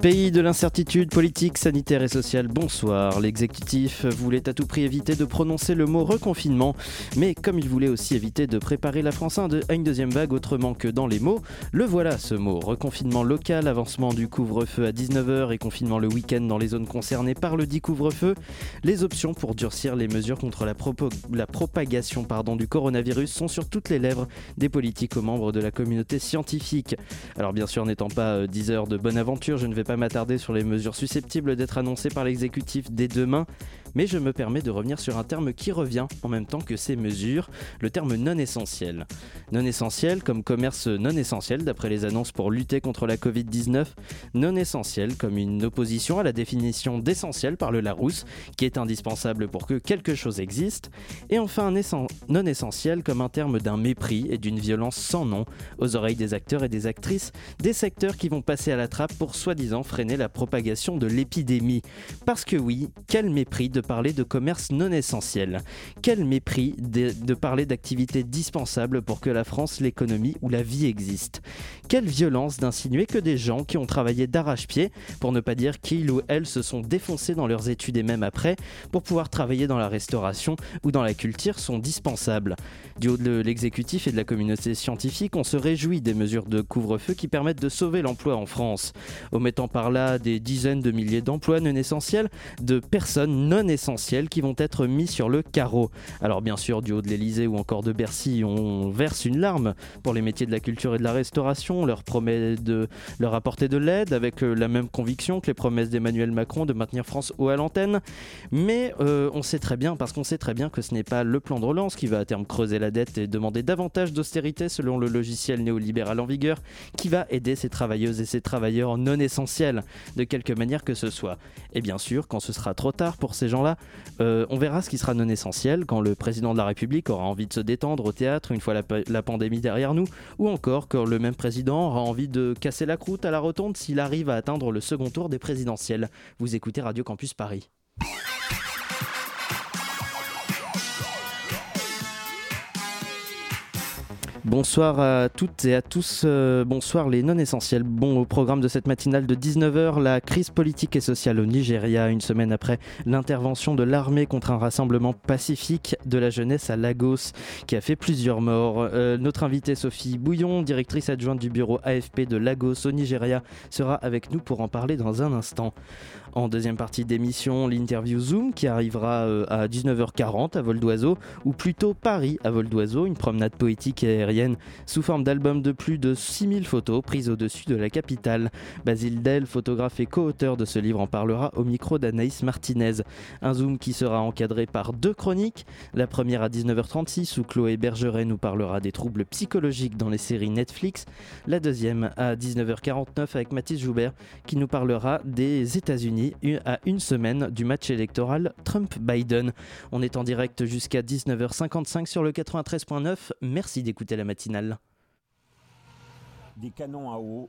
Pays de l'incertitude politique, sanitaire et sociale, bonsoir. L'exécutif voulait à tout prix éviter de prononcer le mot reconfinement, mais comme il voulait aussi éviter de préparer la France à une deuxième vague autrement que dans les mots, le voilà ce mot. Reconfinement local, avancement du couvre-feu à 19h et confinement le week-end dans les zones concernées par le dit couvre-feu. Les options pour durcir les mesures contre la propagation du coronavirus sont sur toutes les lèvres des politiques aux membres de la communauté scientifique. Alors bien sûr, n'étant pas 10 heures de bonne aventure, je ne vais pas m'attarder sur les mesures susceptibles d'être annoncées par l'exécutif dès demain, mais je me permets de revenir sur un terme qui revient en même temps que ces mesures, le terme non essentiel. Non essentiel comme commerce non essentiel d'après les annonces pour lutter contre la Covid-19, non essentiel comme une opposition à la définition d'essentiel par le Larousse, qui est indispensable pour que quelque chose existe, et enfin non essentiel comme un terme d'un mépris et d'une violence sans nom aux oreilles des acteurs et des actrices, des secteurs qui vont passer à la trappe pour soi-disant freiner la propagation de l'épidémie. Parce que oui, quel mépris de parler de commerce non essentiel. Quel mépris de parler d'activités dispensables pour que la France, l'économie ou la vie existent. Quelle violence d'insinuer que des gens qui ont travaillé d'arrache-pied, pour ne pas dire qu'ils ou elles se sont défoncés dans leurs études et même après, pour pouvoir travailler dans la restauration ou dans la culture sont dispensables. Du haut de l'exécutif et de la communauté scientifique, on se réjouit des mesures de couvre-feu qui permettent de sauver l'emploi en France, omettant par là des dizaines de milliers d'emplois non essentiels, de personnes non essentiels qui vont être mis sur le carreau. Alors bien sûr, du haut de l'Elysée ou encore de Bercy, on verse une larme pour les métiers de la culture et de la restauration, on leur promet de leur apporter de l'aide avec la même conviction que les promesses d'Emmanuel Macron de maintenir France haut à l'antenne. Mais on sait très bien que ce n'est pas le plan de relance qui va à terme creuser la dette et demander davantage d'austérité selon le logiciel néolibéral en vigueur qui va aider ces travailleuses et ces travailleurs non essentiels de quelque manière que ce soit. Et bien sûr, quand ce sera trop tard pour ces gens-là, on verra ce qui sera non essentiel quand le président de la République aura envie de se détendre au théâtre une fois la pandémie derrière nous, ou encore quand le même président aura envie de casser la croûte à la rotonde s'il arrive à atteindre le second tour des présidentielles. Vous écoutez Radio Campus Paris. Bonsoir à toutes et à tous, bonsoir les non-essentiels. Bon, au programme de cette matinale de 19h, la crise politique et sociale au Nigeria, une semaine après l'intervention de l'armée contre un rassemblement pacifique de la jeunesse à Lagos, qui a fait plusieurs morts. Notre invitée Sophie Bouillon, directrice adjointe du bureau AFP de Lagos au Nigeria, sera avec nous pour en parler dans un instant. En deuxième partie d'émission, l'interview Zoom qui arrivera à 19h40 à Vol d'oiseau, ou plutôt Paris à Vol d'oiseau, une promenade poétique et aérienne sous forme d'album de plus de 6000 photos prises au-dessus de la capitale. Basile Dell, photographe et co-auteur de ce livre, en parlera au micro d'Anaïs Martinez. Un Zoom qui sera encadré par deux chroniques. La première à 19h36 où Chloé Bergeret nous parlera des troubles psychologiques dans les séries Netflix. La deuxième à 19h49 avec Mathis Joubert qui nous parlera des États-Unis à une semaine du match électoral Trump-Biden. On est en direct jusqu'à 19h55 sur le 93.9. Merci d'écouter la matinale. Des canons à eau,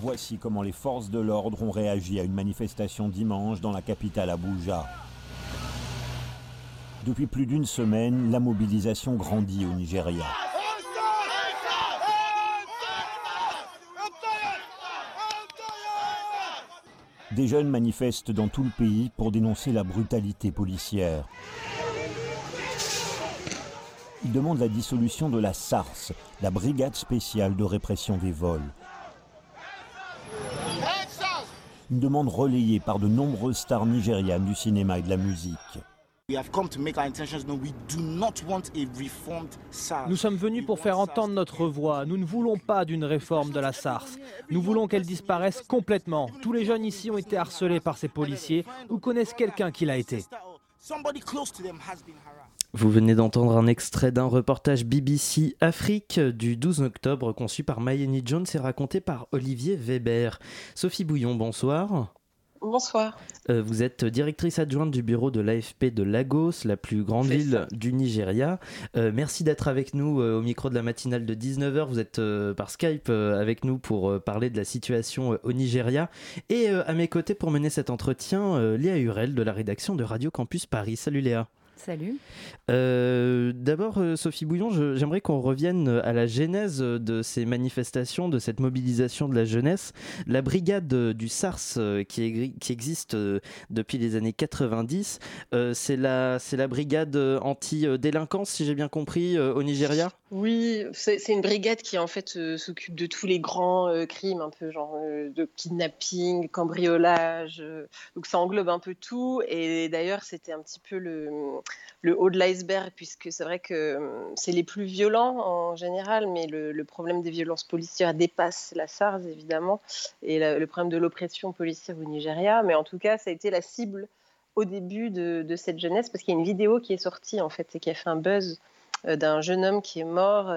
voici comment les forces de l'ordre ont réagi à une manifestation dimanche dans la capitale Abuja. Depuis plus d'une semaine, la mobilisation grandit au Nigeria. Des jeunes manifestent dans tout le pays pour dénoncer la brutalité policière. Ils demandent la dissolution de la SARS, la brigade spéciale de répression des vols. Une demande relayée par de nombreuses stars nigérianes du cinéma et de la musique. Nous sommes venus pour faire entendre notre voix. Nous ne voulons pas d'une réforme de la SARS. Nous voulons qu'elle disparaisse complètement. Tous les jeunes ici ont été harcelés par ces policiers ou connaissent quelqu'un qui l'a été. Vous venez d'entendre un extrait d'un reportage BBC Afrique du 12 octobre conçu par Mayeni Jones et raconté par Olivier Weber. Sophie Bouillon, bonsoir. Bonsoir. Vous êtes directrice adjointe du bureau de l'AFP de Lagos, la plus grande ville du Nigeria. Merci d'être avec nous au micro de la matinale de 19h. Vous êtes par Skype avec nous pour parler de la situation au Nigeria. Et à mes côtés pour mener cet entretien, Léa Hurel de la rédaction de Radio Campus Paris. Salut Léa. Salut. D'abord, Sophie Bouillon, j'aimerais qu'on revienne à la genèse de ces manifestations, de cette mobilisation de la jeunesse. La brigade du SARS qui existe depuis les années 90, c'est la brigade anti-délinquance, si j'ai bien compris, au Nigeria ? Oui, c'est une brigade qui en fait s'occupe de tous les grands crimes, un peu genre de kidnapping, cambriolage, donc ça englobe un peu tout. Et d'ailleurs, c'était un petit peu le haut de l'iceberg, puisque c'est vrai que c'est les plus violents en général, mais le problème des violences policières dépasse la SARS évidemment, et le problème de l'oppression policière au Nigeria, mais en tout cas ça a été la cible au début de cette jeunesse, parce qu'il y a une vidéo qui est sortie en fait, et qui a fait un buzz d'un jeune homme qui est mort,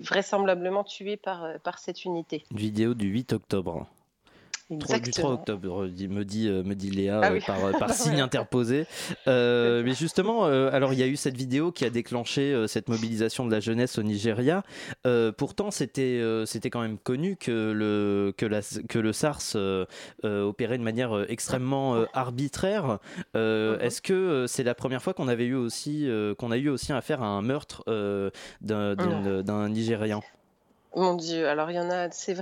vraisemblablement tué par cette unité. Une vidéo du 8 octobre. Du 3 octobre, me dit Léa, par signe interposé. Mais justement, alors il y a eu cette vidéo qui a déclenché cette mobilisation de la jeunesse au Nigeria. Pourtant, c'était quand même connu que le SARS opérait de manière extrêmement arbitraire. Est-ce que c'est la première fois qu'on avait eu aussi affaire à un meurtre d'un Nigérian ? Mon Dieu, alors il y en a, c'est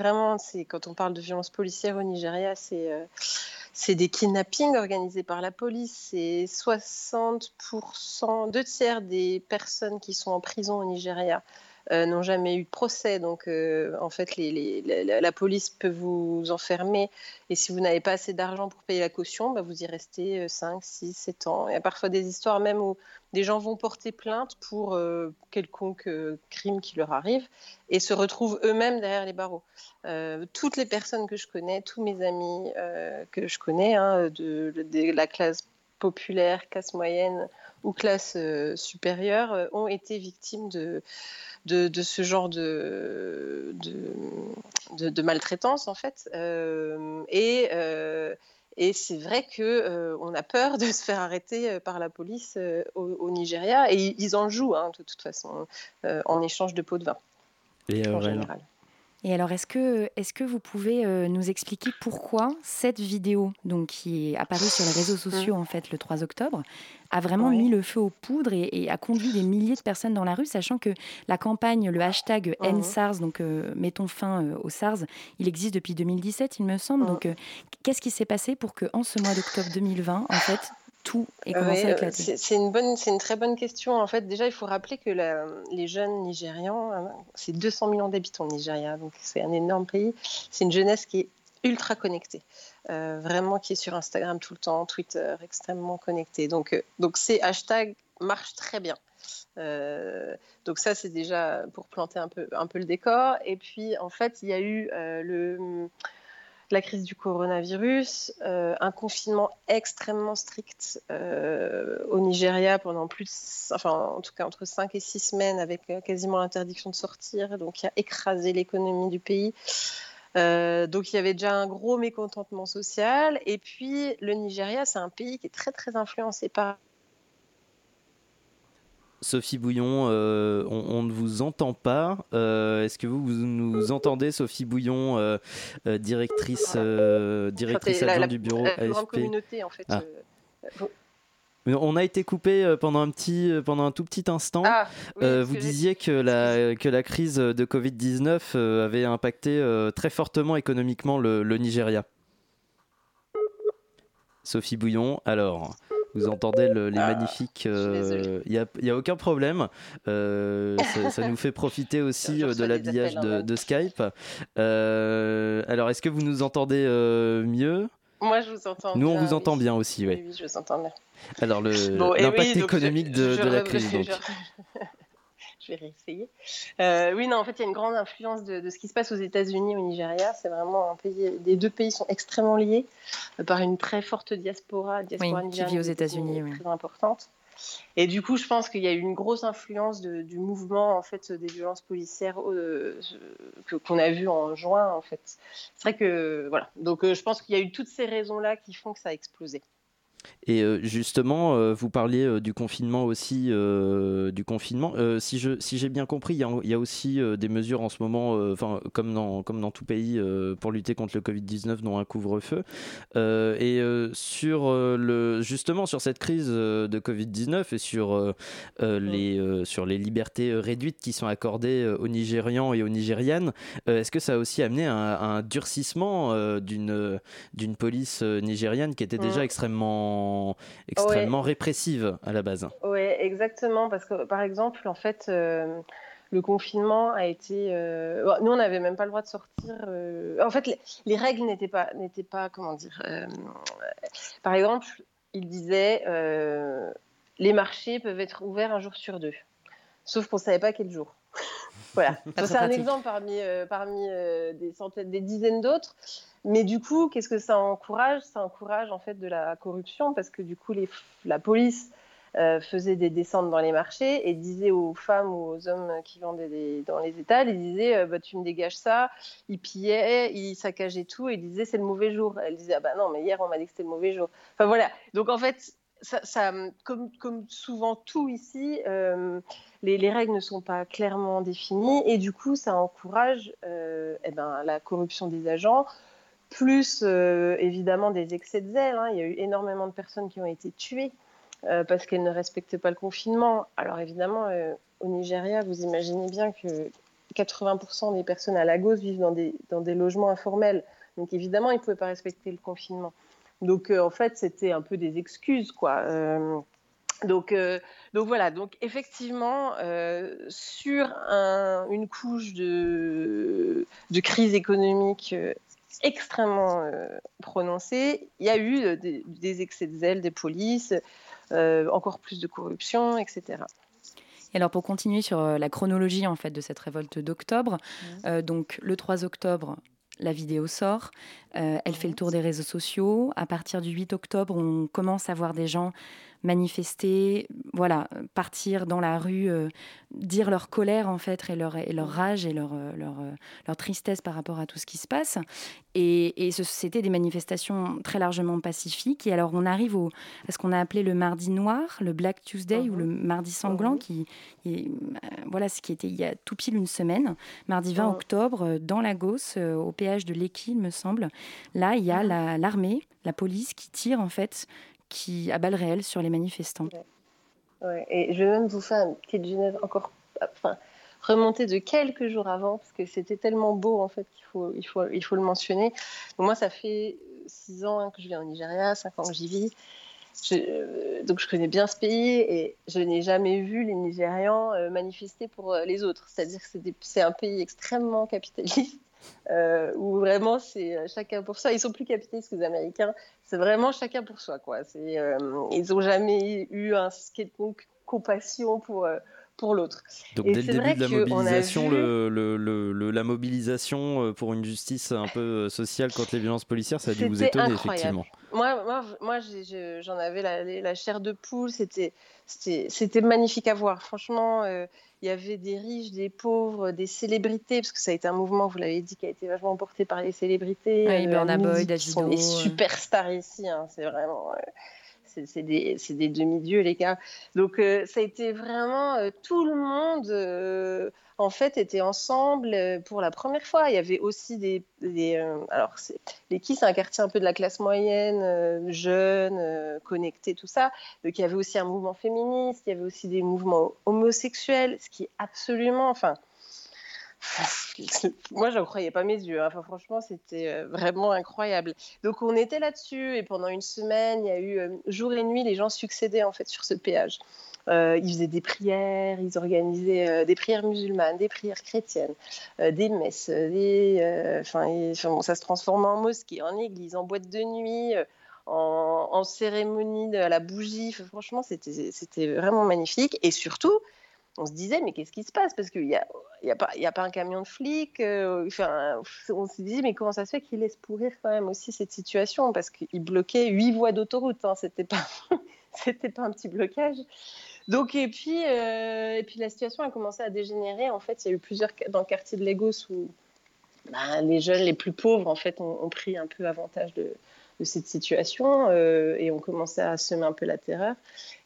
quand on parle de violences policières au Nigeria, c'est des kidnappings organisés par la police, c'est 60%, 2/3 des personnes qui sont en prison au Nigeria n'ont jamais eu de procès, donc en fait la police peut vous enfermer, et si vous n'avez pas assez d'argent pour payer la caution, vous y restez 5, 6, 7 ans. Il y a parfois des histoires même où des gens vont porter plainte pour quelconque crime qui leur arrive et se retrouvent eux-mêmes derrière les barreaux. Toutes les personnes que je connais, tous mes amis que je connais, de la classe populaire, classe moyenne ou classe supérieure, ont été victimes de ce genre de maltraitance, en fait. Et c'est vrai qu'on a peur de se faire arrêter par la police au Nigeria. Et ils en jouent, de toute façon, en échange de pots de vin, en général. Et alors, est-ce que vous pouvez nous expliquer pourquoi cette vidéo, donc, qui est apparue sur les réseaux sociaux en fait, le 3 octobre, a vraiment mis le feu aux poudres et a conduit des milliers de personnes dans la rue, sachant que la campagne, le hashtag EndSARS, donc mettons fin au SARS, il existe depuis 2017, il me semble. Donc, qu'est-ce qui s'est passé pour qu'en ce mois d'octobre 2020, en fait, tout ait commencé à éclater ? C'est une très bonne question. En fait, déjà, il faut rappeler que les jeunes Nigérians, c'est 200 millions d'habitants au Nigeria, donc c'est un énorme pays. C'est une jeunesse qui est ultra connectée, vraiment qui est sur Instagram tout le temps, Twitter, extrêmement connectée. Donc ces hashtags marchent très bien. Donc ça, c'est déjà pour planter un peu le décor. Et puis, en fait, il y a eu la crise du coronavirus, un confinement extrêmement strict au Nigeria pendant entre 5 et 6 semaines, avec quasiment l'interdiction de sortir, donc qui a écrasé l'économie du pays. Donc il y avait déjà un gros mécontentement social. Et puis le Nigeria, c'est un pays qui est très très influencé par... Sophie Bouillon, on ne vous entend pas. Est-ce que vous nous entendez, Sophie Bouillon, directrice adjointe du bureau AFP ? La grande communauté, en fait. On a été coupé pendant un tout petit instant. Vous disiez que la crise de Covid-19 avait impacté très fortement économiquement le Nigeria. Sophie Bouillon, alors... Vous entendez les magnifiques... Il n'y a aucun problème. Ça nous fait profiter aussi de l'habillage de Skype. Alors, est-ce que vous nous entendez mieux ? Moi, je vous entends bien. Nous, on vous entend bien aussi, oui. Oui, je vous entends bien. Alors, l'impact économique de la crise, donc... Je vais réessayer. En fait, il y a une grande influence de ce qui se passe aux États-Unis, au Nigeria. C'est vraiment un pays. Les deux pays sont extrêmement liés par une très forte diaspora nigérienne, qui vit aux États-Unis, très importante. Et du coup, je pense qu'il y a eu une grosse influence du mouvement en fait, des violences policières qu'on a vu en juin. En fait. C'est vrai que, voilà. Donc, je pense qu'il y a eu toutes ces raisons-là qui font que ça a explosé. Et justement, vous parliez du confinement aussi. Si j'ai bien compris, il y a aussi des mesures en ce moment, comme dans tout pays, pour lutter contre le Covid-19, dont un couvre-feu. Sur cette crise de Covid-19 et sur les libertés réduites qui sont accordées aux Nigérians et aux Nigérianes, est-ce que ça a aussi amené un durcissement d'une police nigériane qui était déjà extrêmement répressive à la base. Oui, exactement, parce que par exemple, en fait, le confinement a été... nous, on n'avait même pas le droit de sortir... En fait, les règles n'étaient pas comment dire... par exemple, il disait les marchés peuvent être ouverts un jour sur deux, sauf qu'on ne savait pas quel jour. Voilà, c'est un exemple parmi des centaines, des dizaines d'autres. Mais du coup, qu'est-ce que ça encourage ? Ça encourage en fait de la corruption, parce que du coup, la police faisait des descentes dans les marchés et disait aux femmes ou aux hommes qui vendaient dans les étals, ils disaient tu me dégages ça. Ils pillaient, ils saccageaient tout et ils disaient c'est le mauvais jour. Elles disaient non, mais hier on m'a dit que c'était le mauvais jour. Enfin voilà. Donc en fait, ça comme souvent tout ici, les règles ne sont pas clairement définies et du coup, ça encourage la corruption des agents. Plus, évidemment, des excès de zèle. Il y a eu énormément de personnes qui ont été tuées parce qu'elles ne respectaient pas le confinement. Alors, évidemment, au Nigeria, vous imaginez bien que 80% des personnes à Lagos vivent dans des logements informels. Donc, évidemment, ils ne pouvaient pas respecter le confinement. Donc, en fait, c'était un peu des excuses, quoi. Donc voilà, donc effectivement, sur une couche de crise économique extrêmement prononcée, il y a eu des excès de zèle des polices, encore plus de corruption, etc. Et alors pour continuer sur la chronologie en fait, de cette révolte d'octobre, donc le 3 octobre, la vidéo sort, elle fait le tour des réseaux sociaux. À partir du 8 octobre, on commence à voir des gens manifester, voilà, partir dans la rue, dire leur colère en fait, et leur rage et leur tristesse par rapport à tout ce qui se passe. Et c'était des manifestations très largement pacifiques. Et alors on arrive à ce qu'on a appelé le mardi noir, le Black Tuesday ou le mardi sanglant, qui était il y a tout pile une semaine, mardi 20 octobre, dans Lagos, au péage de Lekki, il me semble. Là, il y a l'armée, la police qui tire en fait, à balles réelles sur les manifestants. Ouais. Ouais. Et je vais même vous faire une petite genèse remontée de quelques jours avant, parce que c'était tellement beau en fait qu'il faut le mentionner. Donc moi, ça fait 6 ans que je vis au Nigeria, 5 ans que j'y vis. Donc je connais bien ce pays et je n'ai jamais vu les Nigérians manifester pour les autres. C'est-à-dire que c'est un pays extrêmement capitaliste. Où vraiment c'est chacun pour soi. Ils sont plus capitalistes que les Américains, c'est vraiment chacun pour soi, quoi. Ils n'ont jamais eu un quelconque compassion pour l'autre. Donc et dès le début de la mobilisation, la mobilisation pour une justice un peu sociale contre les violences policières, ça a dû vous étonner, effectivement. Moi j'en avais la chair de poule, c'était magnifique à voir, franchement. Il y avait des riches, des pauvres, des célébrités, parce que ça a été un mouvement, vous l'avez dit, qui a été vachement porté par les célébrités. Oui, Burna Boy, Davido. Qui sont des superstars ici, c'est vraiment... C'est des demi-dieux, les gars. Donc, ça a été vraiment... tout le monde, en fait, était ensemble pour la première fois. Il y avait aussi alors, Lekki, c'est un quartier un peu de la classe moyenne, jeune, connecté, tout ça. Donc, il y avait aussi un mouvement féministe, il y avait aussi des mouvements homosexuels, ce qui est absolument... Moi, je n'en croyais pas mes yeux. Franchement, c'était vraiment incroyable. Donc, on était là-dessus. Et pendant une semaine, il y a eu jour et nuit, les gens succédaient en fait, sur ce péage. Ils faisaient des prières, ils organisaient des prières musulmanes, des prières chrétiennes, des messes. Ça se transformait en mosquée, en église, en boîte de nuit, en cérémonie à la bougie. Franchement, c'était vraiment magnifique. Et surtout... On se disait, mais qu'est-ce qui se passe ? Parce qu'il n'y a pas un camion de flics. On se disait, mais comment ça se fait qu'ils laissent pourrir quand même aussi cette situation ? Parce qu'ils bloquaient 8 voies d'autoroute. Hein, c'était pas... c'était pas un petit blocage. Donc, et puis la situation a commencé à dégénérer. En fait, il y a eu plusieurs cas dans le quartier de Lagos où les jeunes les plus pauvres en fait, ont pris un peu avantage de cette situation et ont commencé à semer un peu la terreur.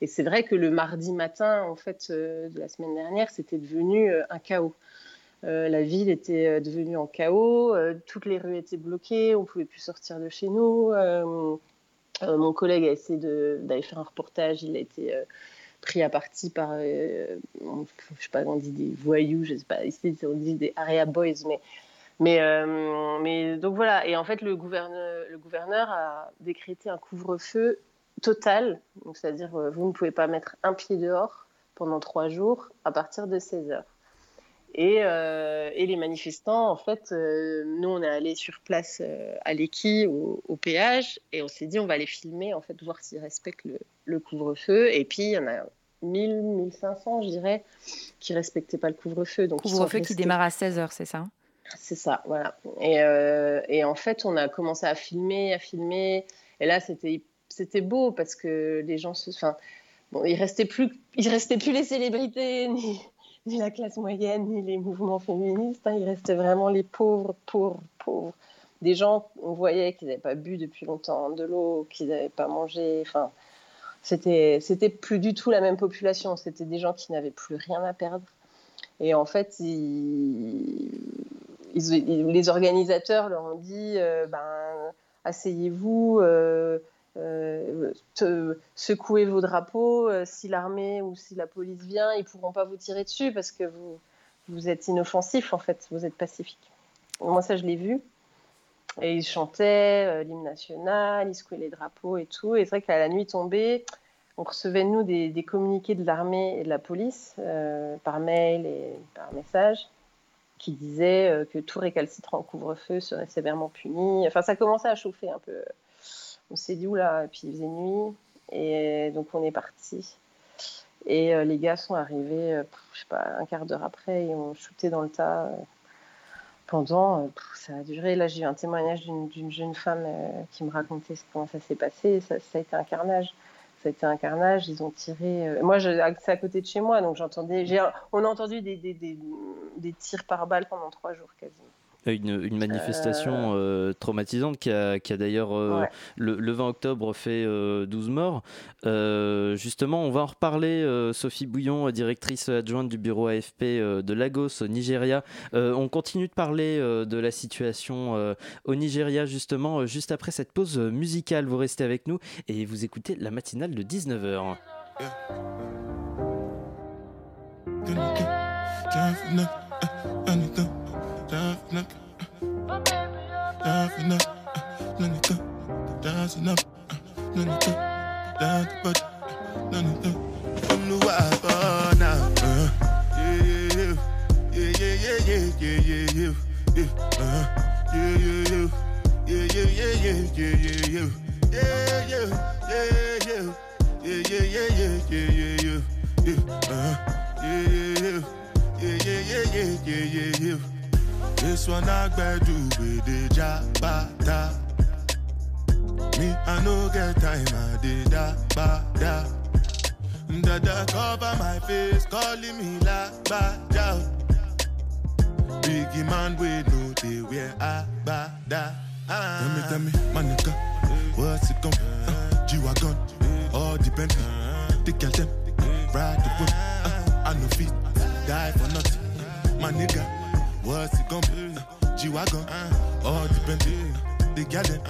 Et c'est vrai que le mardi matin en fait, de la semaine dernière, c'était devenu un chaos. La ville était devenue en chaos, toutes les rues étaient bloquées, on ne pouvait plus sortir de chez nous. Mon collègue a essayé d'aller faire un reportage, il a été pris à partie par, je ne sais pas, on dit des voyous, je ne sais pas, ici on dit des area boys, mais donc voilà. Et en fait, le gouverneur a décrété un couvre-feu total, donc c'est-à-dire vous ne pouvez pas mettre un pied dehors pendant 3 jours à partir de 16h. Et les manifestants, en fait, nous, on est allés sur place à Lekki, au péage, et on s'est dit, on va aller filmer, en fait, voir s'ils respectent le couvre-feu. Et puis, il y en a 1000, 1500, je dirais, qui ne respectaient pas le couvre-feu. Donc, couvre-feu qui démarre à 16h, c'est ça ? C'est ça, voilà. Et en fait, on a commencé à filmer. Et là, c'était beau parce que les gens il ne restait plus les célébrités, ni la classe moyenne, ni les mouvements féministes. Il restait vraiment les pauvres. Des gens, on voyait qu'ils n'avaient pas bu depuis longtemps de l'eau, qu'ils n'avaient pas mangé. Enfin, c'était plus du tout la même population. C'était des gens qui n'avaient plus rien à perdre. Et en fait, les organisateurs leur ont dit asseyez-vous. Secouez vos drapeaux, si l'armée ou si la police vient, ils ne pourront pas vous tirer dessus parce que vous êtes inoffensif en fait, vous êtes pacifique. Moi ça je l'ai vu, et ils chantaient l'hymne national, ils secouaient les drapeaux et tout, et c'est vrai qu'à la nuit tombée, on recevait nous des communiqués de l'armée et de la police par mail et par message qui disaient que tout récalcitrant au couvre-feu serait sévèrement puni. Enfin ça commençait à chauffer un peu. On s'est dit, oula, et puis il faisait nuit, et donc on est parti. Et les gars sont arrivés, je sais pas, un quart d'heure après, et ont shooté dans le tas pendant, ça a duré. Là, j'ai eu un témoignage d'une jeune femme qui me racontait comment ça s'est passé, ça a été un carnage. Ça a été un carnage, ils ont tiré... Moi, c'est à côté de chez moi, donc on a entendu des tirs par balles pendant 3 jours quasiment. Une manifestation traumatisante qui a d'ailleurs, le 20 octobre, fait 12 morts. Justement, on va en reparler. Sophie Bouillon, directrice adjointe du bureau AFP de Lagos, au Nigeria. On continue de parler de la situation au Nigeria, justement, juste après cette pause musicale. Vous restez avec nous et vous écoutez la matinale de 19h. This one I better do with the jabata. Me, I no get time, I did da ba da. Dada cover my face, calling me la ba da. Biggie man, we know they wear a ba da. Tell me, my nigga, what's it come? G-Wagon, all the Bentley, they kill them, ride the whip. I no fit, die for nothing, my nigga. What's it gon' be? G-Wagon, all dependent. The garden,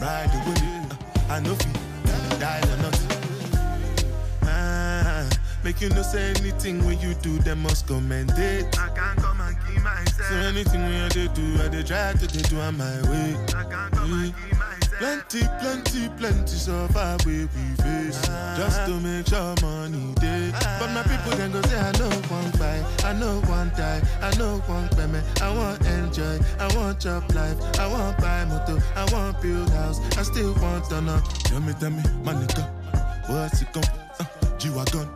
ride the wind. I know if you die or nothing. Make you no say anything when you do, they must commend it. I can't come and keep myself. So anything when they do, I they try to they do on my way. I can't come and keep myself. Plenty so far away we face. Just to make sure money day. But my people then go say I know one buy, I know one die, I know one payment. I want enjoy, I want chop life, I want buy motor, I want build house, I still want to know. Tell me, my nigga, what's it come? G-Wagon,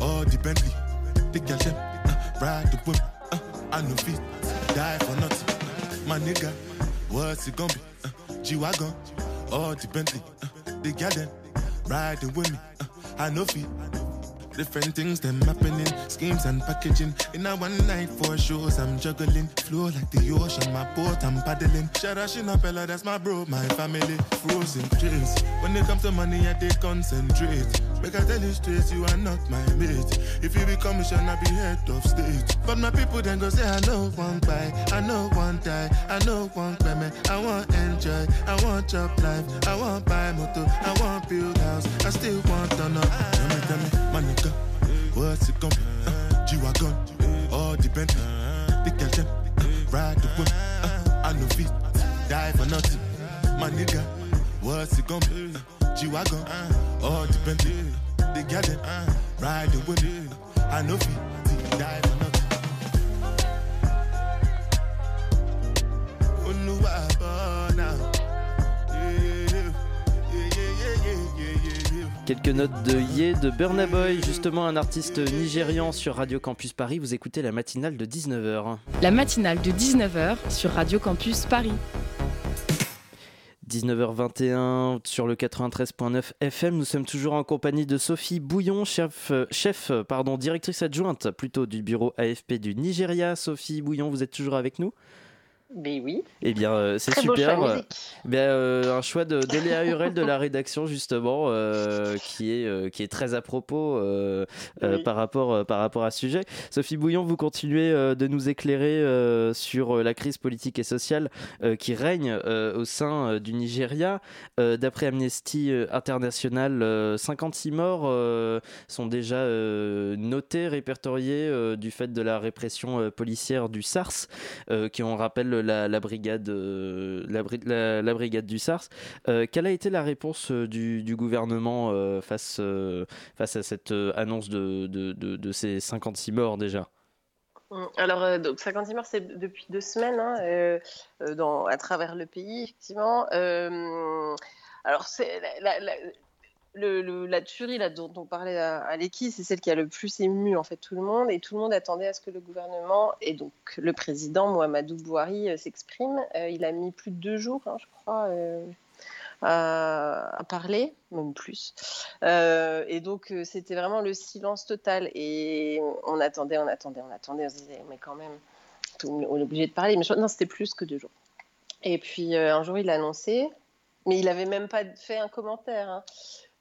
all the Bentley, the girl them, ride the whip, I no fit, die for nothing. My nigga, what's it gonna be? G-Wagon, all the Bentley, the girl them, ride the with me. I know fee. Different things them happening, schemes and packaging. In a one night for shows, I'm juggling. Flow like the ocean, my boat, I'm paddling. Sharashina Bella, that's my bro, my family. Frozen dreams. When it comes to money, I they concentrate. Make I tell you straight, you are not my mate. If you be commission, I be head of state. But my people then go say, I know one buy, I know one die, I know one payment. I want enjoy, I want job life, I want buy motor, I want build house, I still want to know. Tell me, my nigga, what's it gonna be? G-Wagon, all the Bentley, the girl them, ride the whip. I know feet, die for nothing. My nigga, what's it gonna be? G-Wagon, all the Bentley, the girl them, ride the whip. I know feet, die for nothing. Oh no, I burn now. Quelques notes de Yé de Burna Boy, justement un artiste nigérian sur Radio Campus Paris. Vous écoutez la matinale de 19h. La matinale de 19h sur Radio Campus Paris. 19h21 sur le 93.9 FM. Nous sommes toujours en compagnie de Sophie Bouillon, chef, directrice adjointe plutôt du bureau AFP du Nigeria. Sophie Bouillon, vous êtes toujours avec nous ? Ben oui. Eh bien, c'est très super. Un choix de Léa Hurel de la rédaction justement, qui est très à propos par rapport à ce sujet. Sophie Bouillon, vous continuez de nous éclairer sur la crise politique et sociale qui règne au sein du Nigeria. D'après Amnesty International, 56 morts sont déjà notés, répertoriés du fait de la répression policière du SARS, qui ont rappelé la brigade du SARS. Quelle a été la réponse du gouvernement face à cette annonce de ces 56 morts déjà ? Alors, donc 56 morts, c'est depuis 2 semaines à travers le pays, effectivement. Alors, c'est la tuerie là, dont on parlait à Lekki, c'est celle qui a le plus ému en fait tout le monde, et tout le monde attendait à ce que le gouvernement et donc le président Muhammadu Buhari s'exprime. Il a mis plus de 2 jours, je crois, à parler, même plus. Et donc c'était vraiment le silence total, et on attendait, on se disait mais quand même, on est obligé de parler. Mais non, c'était plus que 2 jours. Et puis un jour il a annoncé, mais il n'avait même pas fait un commentaire.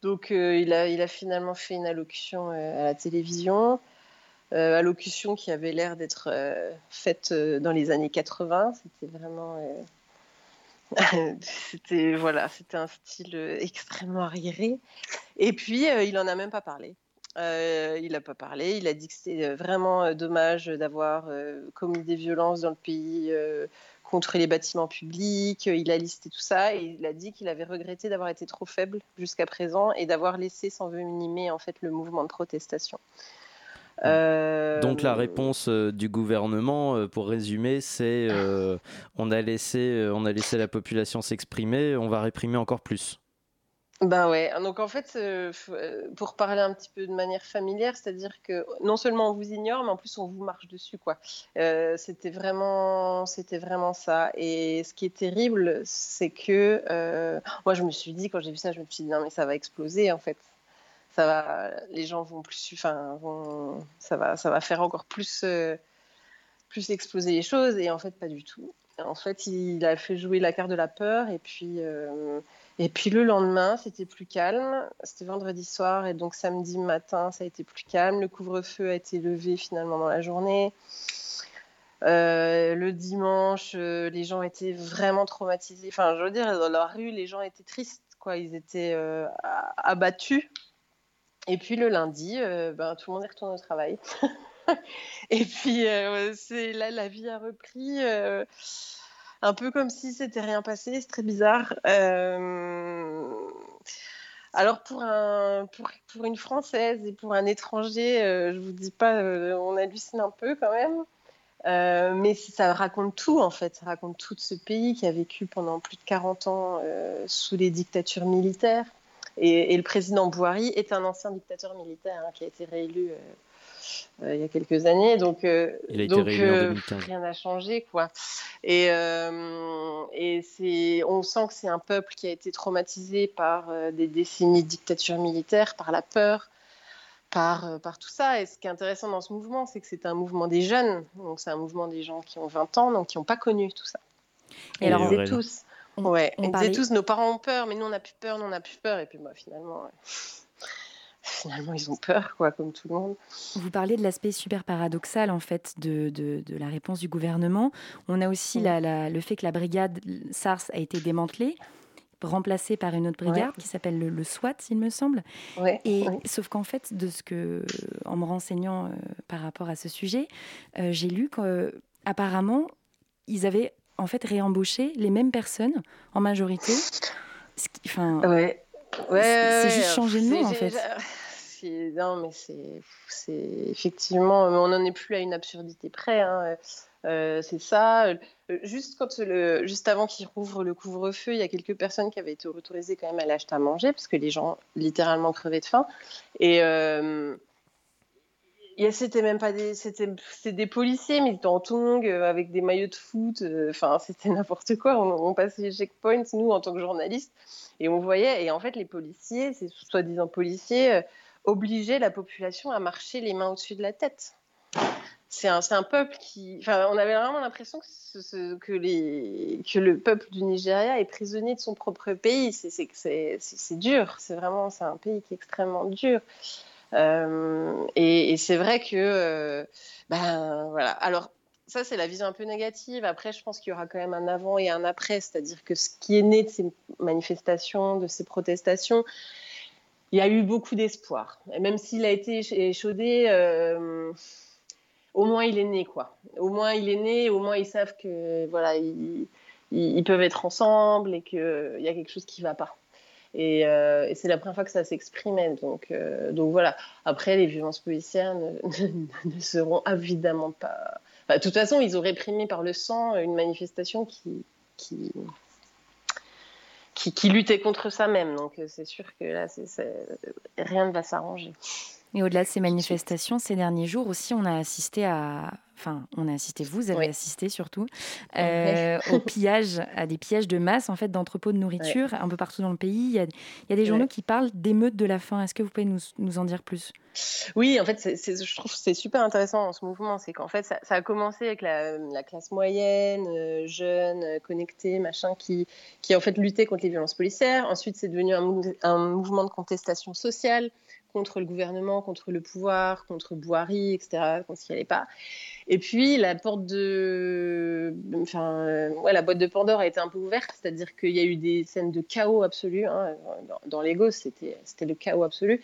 Donc, il a finalement fait une allocution à la télévision, allocution qui avait l'air d'être faite dans les années 80. C'était vraiment... c'était un style extrêmement arriéré. Et puis, il n'en a même pas parlé. Il a dit que c'était vraiment dommage d'avoir commis des violences dans le pays... contre les bâtiments publics, il a listé tout ça, et il a dit qu'il avait regretté d'avoir été trop faible jusqu'à présent et d'avoir laissé s'envenimer en fait le mouvement de protestation. Donc la réponse du gouvernement, pour résumer, c'est on a laissé la population s'exprimer, on va réprimer encore plus. Ben ouais, donc en fait, pour parler un petit peu de manière familière, c'est-à-dire que non seulement on vous ignore, mais en plus on vous marche dessus, quoi. C'était vraiment ça. Et ce qui est terrible, c'est que moi je me suis dit, quand j'ai vu ça, je me suis dit non mais ça va exploser en fait. Ça va, les gens vont plus, ça va faire encore plus exploser les choses. Et en fait pas du tout. En fait il a fait jouer la carte de la peur, et puis. Et puis le lendemain, c'était plus calme, c'était vendredi soir, et donc samedi matin, ça a été plus calme. Le couvre-feu a été levé finalement dans la journée. Le dimanche, les gens étaient vraiment traumatisés. Enfin, je veux dire, dans la rue, les gens étaient tristes, quoi. Ils étaient abattus. Et puis le lundi, tout le monde est retourné au travail. Et puis c'est là, la vie a repris... un peu comme si c'était rien passé, c'est très bizarre. Alors pour une Française et pour un étranger, je vous dis pas, on hallucine un peu quand même. Mais ça raconte tout en fait, ça raconte tout de ce pays qui a vécu pendant plus de 40 ans sous les dictatures militaires. Et le président Buhari est un ancien dictateur militaire qui a été réélu il y a quelques années. Donc, rien n'a changé, quoi. Et c'est, on sent que c'est un peuple qui a été traumatisé par des décennies de dictature militaire, par la peur, par tout ça. Et ce qui est intéressant dans ce mouvement, c'est que c'est un mouvement des jeunes. Donc, c'est un mouvement des gens qui ont 20 ans, donc qui n'ont pas connu tout ça. Et alors, on tous... Ouais, on disait tous, nos parents ont peur, mais nous, on n'a plus peur, Et puis, bah, finalement, ils ont peur, quoi, comme tout le monde. Vous parlez de l'aspect super paradoxal, en fait, de la réponse du gouvernement. On a aussi le fait que la brigade SARS a été démantelée, remplacée par une autre brigade qui s'appelle le SWAT, il me semble. Ouais, et sauf qu'en fait, en me renseignant par rapport à ce sujet, j'ai lu qu'apparemment, ils avaient... en fait, réembaucher les mêmes personnes en majorité. C'est juste changer de nom, en fait. C'est effectivement... On n'en est plus à une absurdité près, hein. C'est ça. Juste avant qu'ils rouvrent le couvre-feu, il y a quelques personnes qui avaient été autorisées quand même à aller acheter à manger, parce que les gens, littéralement, crevaient de faim. Et... C'était des policiers, mais ils étaient en tongs, avec des maillots de foot. Enfin, c'était n'importe quoi. On passait les checkpoints, nous, en tant que journalistes. Et on voyait... Et en fait, les policiers, ces soi-disant policiers, obligeaient la population à marcher les mains au-dessus de la tête. C'est un peuple qui... Enfin, on avait vraiment l'impression que le peuple du Nigeria est prisonnier de son propre pays. C'est dur. C'est un pays qui est extrêmement dur. Et c'est vrai que voilà. Alors ça, c'est la vision un peu négative. Après, je pense qu'il y aura quand même un avant et un après, c'est-à-dire que ce qui est né de ces manifestations, de ces protestations, il y a eu beaucoup d'espoir, et même s'il a été échaudé, au moins il est né, quoi. Au moins ils savent que voilà, ils peuvent être ensemble et qu'il y a quelque chose qui ne va pas. Et c'est la première fois que ça s'exprimait, donc voilà. Après, les violences policières ne seront évidemment pas... Enfin, de toute façon, ils ont réprimé par le sang une manifestation qui luttait contre ça même. Donc c'est sûr que là, rien ne va s'arranger. Et au-delà de ces manifestations, ces derniers jours aussi, on a assisté à... Enfin, vous avez assisté surtout, à des pillages de masse, en fait, d'entrepôts de nourriture un peu partout dans le pays. Il y a des journaux qui parlent d'émeutes de la faim. Est-ce que vous pouvez nous en dire plus ? Oui, en fait, je trouve que c'est super intéressant dans ce mouvement. C'est qu'en fait, ça a commencé avec la classe moyenne, jeune, connectée, machin, qui en fait luttait contre les violences policières. Ensuite, c'est devenu un mouvement de contestation sociale contre le gouvernement, contre le pouvoir, contre Buhari, etc., contre ce qu'il n'y allait pas. Et puis, la boîte de Pandore a été un peu ouverte, c'est-à-dire qu'il y a eu des scènes de chaos absolu, hein. Dans Lagos, c'était le chaos absolu.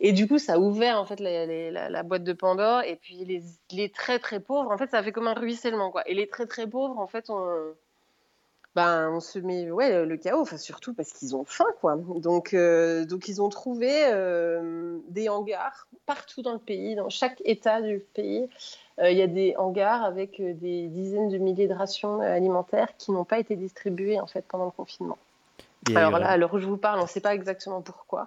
Et du coup, ça a ouvert, en fait, la boîte de Pandore, et puis les très, très pauvres, en fait, ça a fait comme un ruissellement, quoi. Et les très, très pauvres, en fait, on se met le chaos, enfin, surtout parce qu'ils ont faim, quoi. Donc ils ont trouvé des hangars partout dans le pays, dans chaque état du pays. Il y a des hangars avec des dizaines de milliers de rations alimentaires qui n'ont pas été distribuées, en fait, pendant le confinement. Alors là, à l'heure où je vous parle, on ne sait pas exactement pourquoi.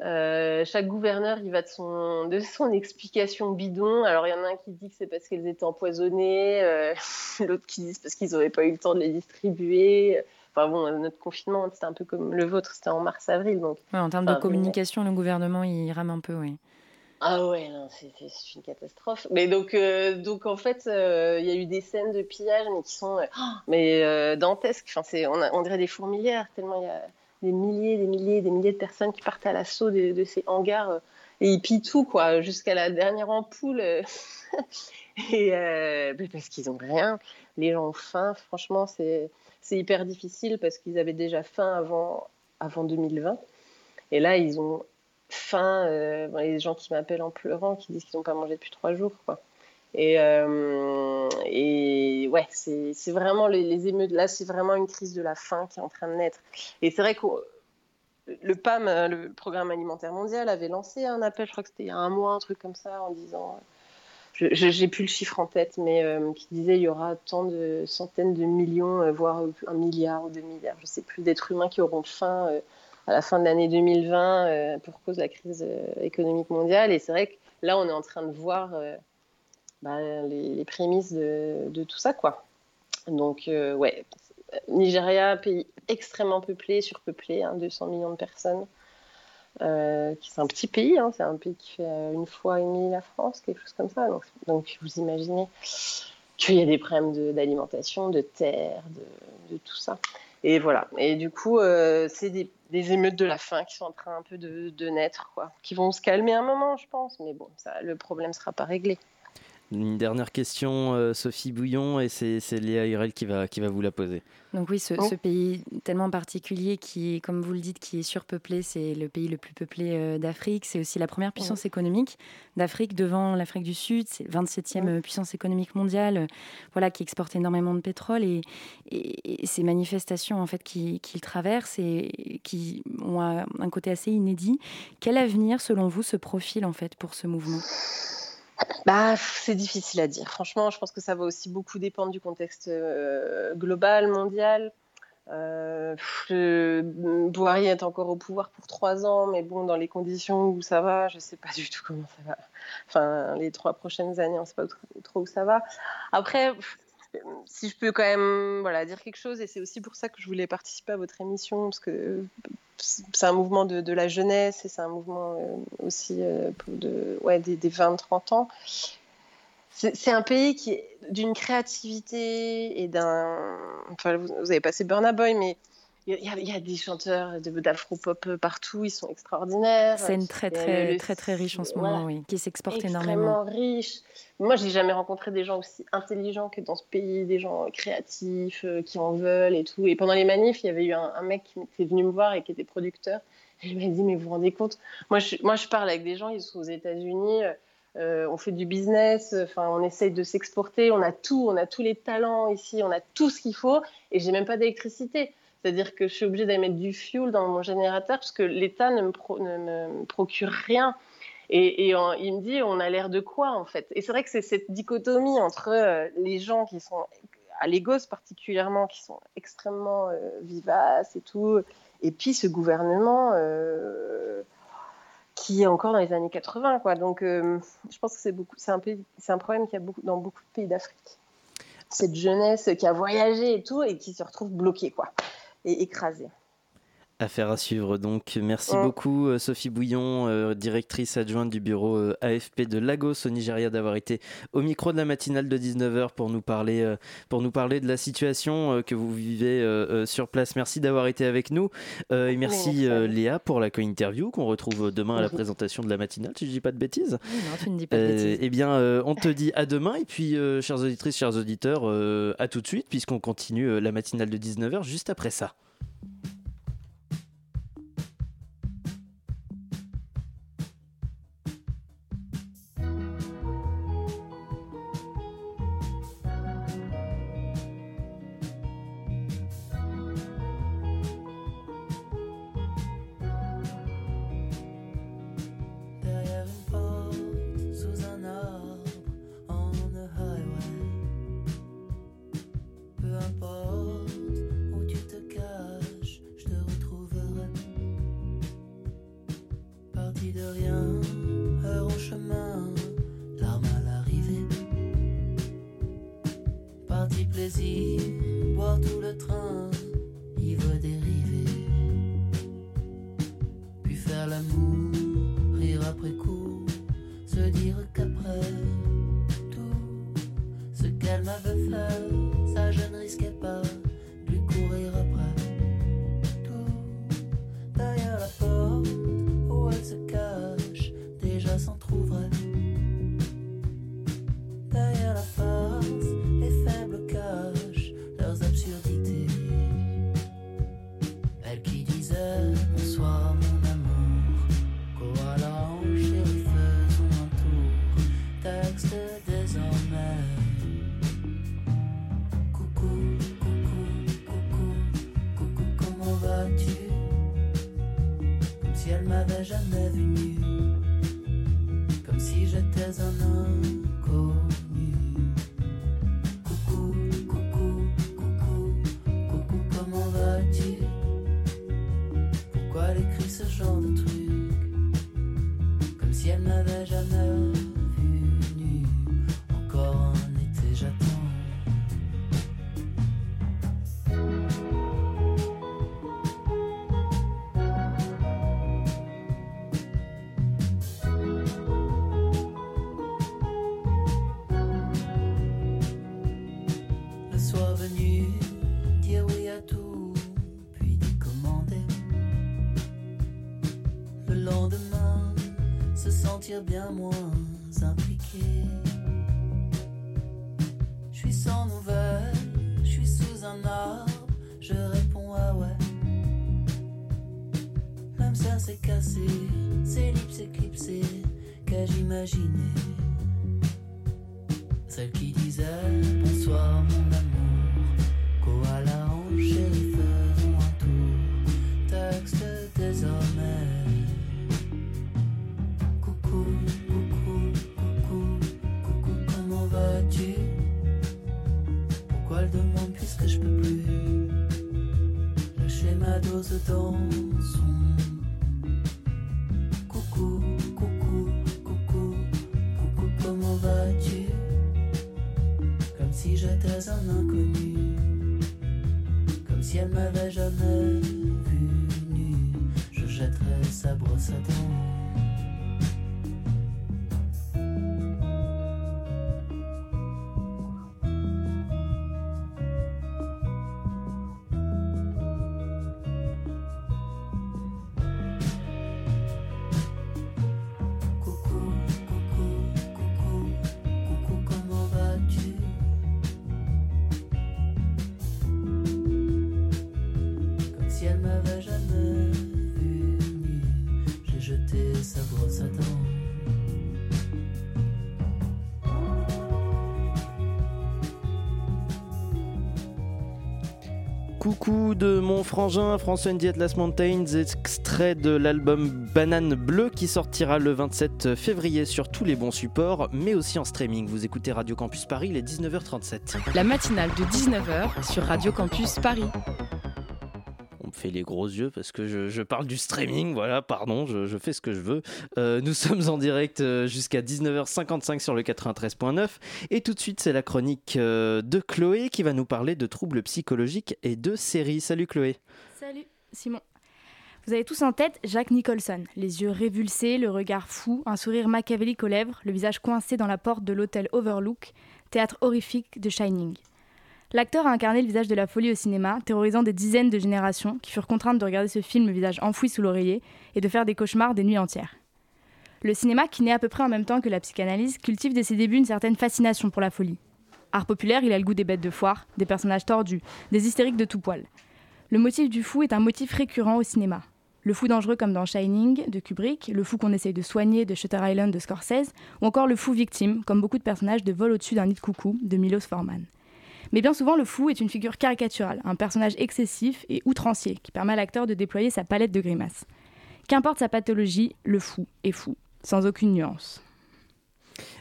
Chaque gouverneur, il va de son explication bidon. Alors, il y en a un qui dit que c'est parce qu'elles étaient empoisonnées, l'autre qui dit c'est parce qu'ils n'avaient pas eu le temps de les distribuer. Enfin bon, notre confinement, c'était un peu comme le vôtre, c'était en mars-avril. Donc... Ouais, en termes de communication, le gouvernement, il rame un peu, oui. Ah ouais, non, c'est une catastrophe. Mais donc en fait, il y a eu des scènes de pillage, mais qui sont dantesques. Enfin, on dirait des fourmilières, tellement il y a... des milliers de personnes qui partent à l'assaut de ces hangars et ils pillent tout, quoi, jusqu'à la dernière ampoule. Parce qu'ils n'ont rien. Les gens ont faim. Franchement, c'est hyper difficile parce qu'ils avaient déjà faim avant 2020. Et là, ils ont faim. Les gens qui m'appellent en pleurant, qui disent qu'ils n'ont pas mangé depuis 3 jours, quoi. C'est vraiment les émeutes. Là, c'est vraiment une crise de la faim qui est en train de naître. Et c'est vrai que le PAM, le Programme alimentaire mondial, avait lancé un appel, je crois que c'était il y a un mois, un truc comme ça, en disant, j'ai plus le chiffre en tête, mais qui disait il y aura tant de centaines de millions, voire 1 milliard ou 2 milliards, je sais plus, d'êtres humains qui auront faim à la fin de l'année 2020 pour cause de la crise économique mondiale. Et c'est vrai que Là, on est en train de voir les prémices de tout ça, quoi. Donc, ouais, Nigeria, pays extrêmement peuplé, surpeuplé, 200 millions de personnes. C'est un petit pays, c'est un pays qui fait 1,5 fois la France, quelque chose comme ça. Donc vous imaginez qu'il y a des problèmes d'alimentation, de terre, de tout ça. Et voilà. Et du coup, c'est des émeutes de la faim qui sont en train un peu de naître, quoi, qui vont se calmer un moment, je pense. Mais bon, ça, le problème ne sera pas réglé. Une dernière question, Sophie Bouillon, et c'est Léa Hurel qui va vous la poser. Donc oui, ce pays tellement particulier qui, comme vous le dites, qui est surpeuplé, c'est le pays le plus peuplé d'Afrique. C'est aussi la première puissance économique d'Afrique devant l'Afrique du Sud. C'est la 27e puissance économique mondiale, voilà, qui exporte énormément de pétrole. Et ces manifestations en fait, qu'il traverse et qui ont un côté assez inédit. Quel avenir, selon vous, se profile en fait, pour ce mouvement ? Bah, c'est difficile à dire. Franchement, je pense que ça va aussi beaucoup dépendre du contexte global, mondial. Buhari est encore au pouvoir pour 3 ans, mais bon, dans les conditions où ça va, je ne sais pas du tout comment ça va. Enfin, les 3 prochaines années, on ne sait pas trop où ça va. Après, si je peux quand même dire quelque chose, et c'est aussi pour ça que je voulais participer à votre émission, parce que c'est un mouvement de la jeunesse et c'est un mouvement aussi des 20-30 ans. C'est un pays qui est d'une créativité et d'un... Enfin, vous avez passé Burna Boy, mais il y a des chanteurs d'afro-pop partout, ils sont extraordinaires. C'est une très riche en ce moment, oui, qui s'exporte énormément. Extrêmement riche. Moi, je n'ai jamais rencontré des gens aussi intelligents que dans ce pays, des gens créatifs, qui en veulent et tout. Et pendant les manifs, il y avait eu un mec qui était venu me voir et qui était producteur. Et il m'a dit, mais vous vous rendez compte ? Moi, je parle avec des gens, ils sont aux États-Unis, on fait du business, on essaye de s'exporter, on a tous les talents ici, on a tout ce qu'il faut et je n'ai même pas d'électricité. C'est-à-dire que je suis obligée d'aller mettre du fuel dans mon générateur parce que l'État ne me procure rien. Et il me dit, on a l'air de quoi, en fait ? Et c'est vrai que c'est cette dichotomie entre les gens qui sont, à Lagos particulièrement, qui sont extrêmement vivaces et tout, et puis ce gouvernement qui est encore dans les années 80, quoi. Donc, je pense que c'est un problème qu'il y a dans beaucoup de pays d'Afrique. Cette jeunesse qui a voyagé et tout, et qui se retrouve bloquée, quoi. Et écrasé. Affaire à suivre donc. Merci beaucoup Sophie Bouillon, directrice adjointe du bureau AFP de Lagos au Nigeria, d'avoir été au micro de la matinale de 19h pour nous parler de la situation que vous vivez sur place. Merci d'avoir été avec nous et merci Léa pour la co-interview qu'on retrouve demain à la présentation de la matinale, si je ne dis pas de bêtises. Oui, non, tu ne dis pas de bêtises. Eh bien, on te dit à demain et puis chères auditrices, chers auditeurs, à tout de suite puisqu'on continue la matinale de 19h juste après ça. Pourquoi elle écrit ce genre de truc, comme si elle n'avait jamais... sois venu dire oui à tout, puis décommander. Le lendemain, se sentir bien moins impliqué. Je suis sans nouvelles, je suis sous un arbre, je réponds ah ouais. Même ça s'est cassé, s'ellipse éclipsé, qu'ai-je imaginé? Celle qui disait bonsoir mon amour, koala en chérie faisons un tour, texte désormais. Coucou, coucou, coucou, coucou, comment vas-tu? Pourquoi le demande puisque je peux plus lâcher ma dose dans son. Coucou, coucou, coucou, coucou, comment vas-tu? Si j'étais un inconnu, comme si elle m'avait jamais vu nu, je jetterais sa brosse à dents. Coucou de mon frangin, François Ndiet Last Mountains, extrait de l'album Banane Bleue qui sortira le 27 février sur tous les bons supports, mais aussi en streaming. Vous écoutez Radio Campus Paris, il est 19h37. La matinale de 19h sur Radio Campus Paris. Fait les gros yeux parce que je parle du streaming, voilà, pardon, je fais ce que je veux. Nous sommes en direct jusqu'à 19h55 sur le 93.9 et tout de suite c'est la chronique de Chloé qui va nous parler de troubles psychologiques et de séries. Salut Chloé. Salut Simon. Vous avez tous en tête Jack Nicholson, les yeux révulsés, le regard fou, un sourire machiavélique aux lèvres, le visage coincé dans la porte de l'hôtel Overlook, théâtre horrifique de Shining. L'acteur a incarné le visage de la folie au cinéma, terrorisant des dizaines de générations qui furent contraintes de regarder ce film le visage enfoui sous l'oreiller et de faire des cauchemars des nuits entières. Le cinéma, qui naît à peu près en même temps que la psychanalyse, cultive dès ses débuts une certaine fascination pour la folie. Art populaire, il a le goût des bêtes de foire, des personnages tordus, des hystériques de tout poil. Le motif du fou est un motif récurrent au cinéma. Le fou dangereux comme dans Shining de Kubrick, le fou qu'on essaye de soigner de Shutter Island de Scorsese, ou encore le fou victime, comme beaucoup de personnages de Vol au-dessus d'un nid de coucou de Milos Forman. Mais bien souvent, le fou est une figure caricaturale, un personnage excessif et outrancier qui permet à l'acteur de déployer sa palette de grimaces. Qu'importe sa pathologie, le fou est fou, sans aucune nuance.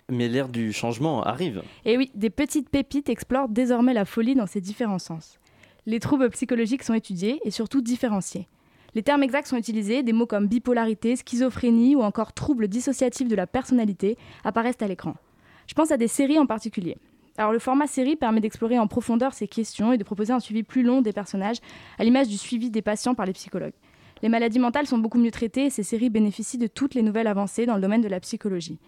Mais l'ère du changement arrive. Et oui, des petites pépites explorent désormais la folie dans ses différents sens. Les troubles psychologiques sont étudiés et surtout différenciés. Les termes exacts sont utilisés, des mots comme bipolarité, schizophrénie ou encore troubles dissociatifs de la personnalité apparaissent à l'écran. Je pense à des séries en particulier. Alors le format série permet d'explorer en profondeur ces questions et de proposer un suivi plus long des personnages, à l'image du suivi des patients par les psychologues. Les maladies mentales sont beaucoup mieux traitées et ces séries bénéficient de toutes les nouvelles avancées dans le domaine de la psychologie.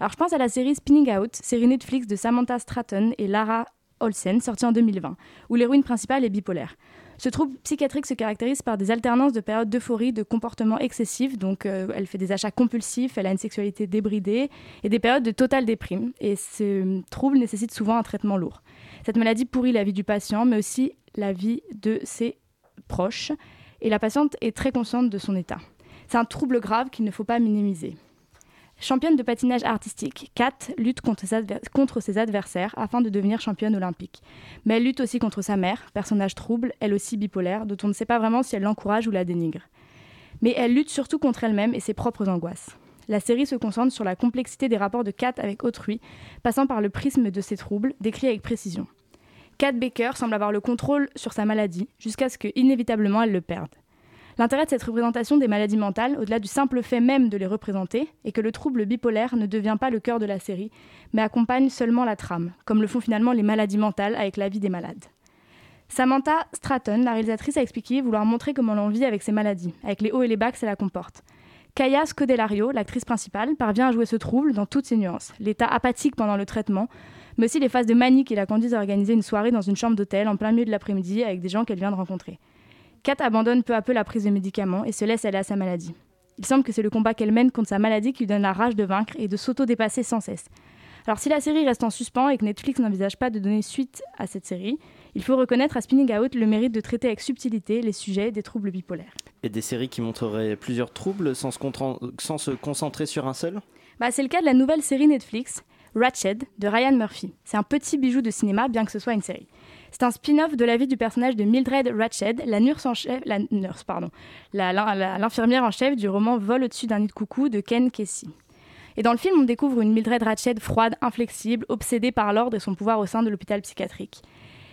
Alors je pense à la série Spinning Out, série Netflix de Samantha Stratton et Lara Olsen, sortie en 2020, où l'héroïne principale est bipolaire. Ce trouble psychiatrique se caractérise par des alternances de périodes d'euphorie, de comportements excessifs, donc elle fait des achats compulsifs, elle a une sexualité débridée, et des périodes de totale déprime. Et ce trouble nécessite souvent un traitement lourd. Cette maladie pourrit la vie du patient, mais aussi la vie de ses proches, et la patiente est très consciente de son état. C'est un trouble grave qu'il ne faut pas minimiser. Championne de patinage artistique, Kat lutte contre ses adversaires afin de devenir championne olympique. Mais elle lutte aussi contre sa mère, personnage trouble, elle aussi bipolaire, dont on ne sait pas vraiment si elle l'encourage ou la dénigre. Mais elle lutte surtout contre elle-même et ses propres angoisses. La série se concentre sur la complexité des rapports de Kat avec autrui, passant par le prisme de ses troubles, décrits avec précision. Kat Baker semble avoir le contrôle sur sa maladie, jusqu'à ce que, inévitablement, elle le perde. L'intérêt de cette représentation des maladies mentales, au-delà du simple fait même de les représenter, est que le trouble bipolaire ne devient pas le cœur de la série, mais accompagne seulement la trame, comme le font finalement les maladies mentales avec la vie des malades. Samantha Stratton, la réalisatrice, a expliqué vouloir montrer comment l'on vit avec ces maladies, avec les hauts et les bas que cela comporte. Kaya Scodelario, l'actrice principale, parvient à jouer ce trouble dans toutes ses nuances, l'état apathique pendant le traitement, mais aussi les phases de manie qui la conduisent à organiser une soirée dans une chambre d'hôtel en plein milieu de l'après-midi avec des gens qu'elle vient de rencontrer. Kat abandonne peu à peu la prise de médicaments et se laisse aller à sa maladie. Il semble que c'est le combat qu'elle mène contre sa maladie qui lui donne la rage de vaincre et de s'auto-dépasser sans cesse. Alors si la série reste en suspens et que Netflix n'envisage pas de donner suite à cette série, il faut reconnaître à Spinning Out le mérite de traiter avec subtilité les sujets des troubles bipolaires. Et des séries qui montreraient plusieurs troubles sans se concentrer sur un seul ? C'est le cas de la nouvelle série Netflix, Ratched, de Ryan Murphy. C'est un petit bijou de cinéma, bien que ce soit une série. C'est un spin-off de la vie du personnage de Mildred Ratched, l'infirmière en chef du roman Vol au-dessus d'un nid de coucou de Ken Kesey. Et dans le film, on découvre une Mildred Ratched froide, inflexible, obsédée par l'ordre et son pouvoir au sein de l'hôpital psychiatrique.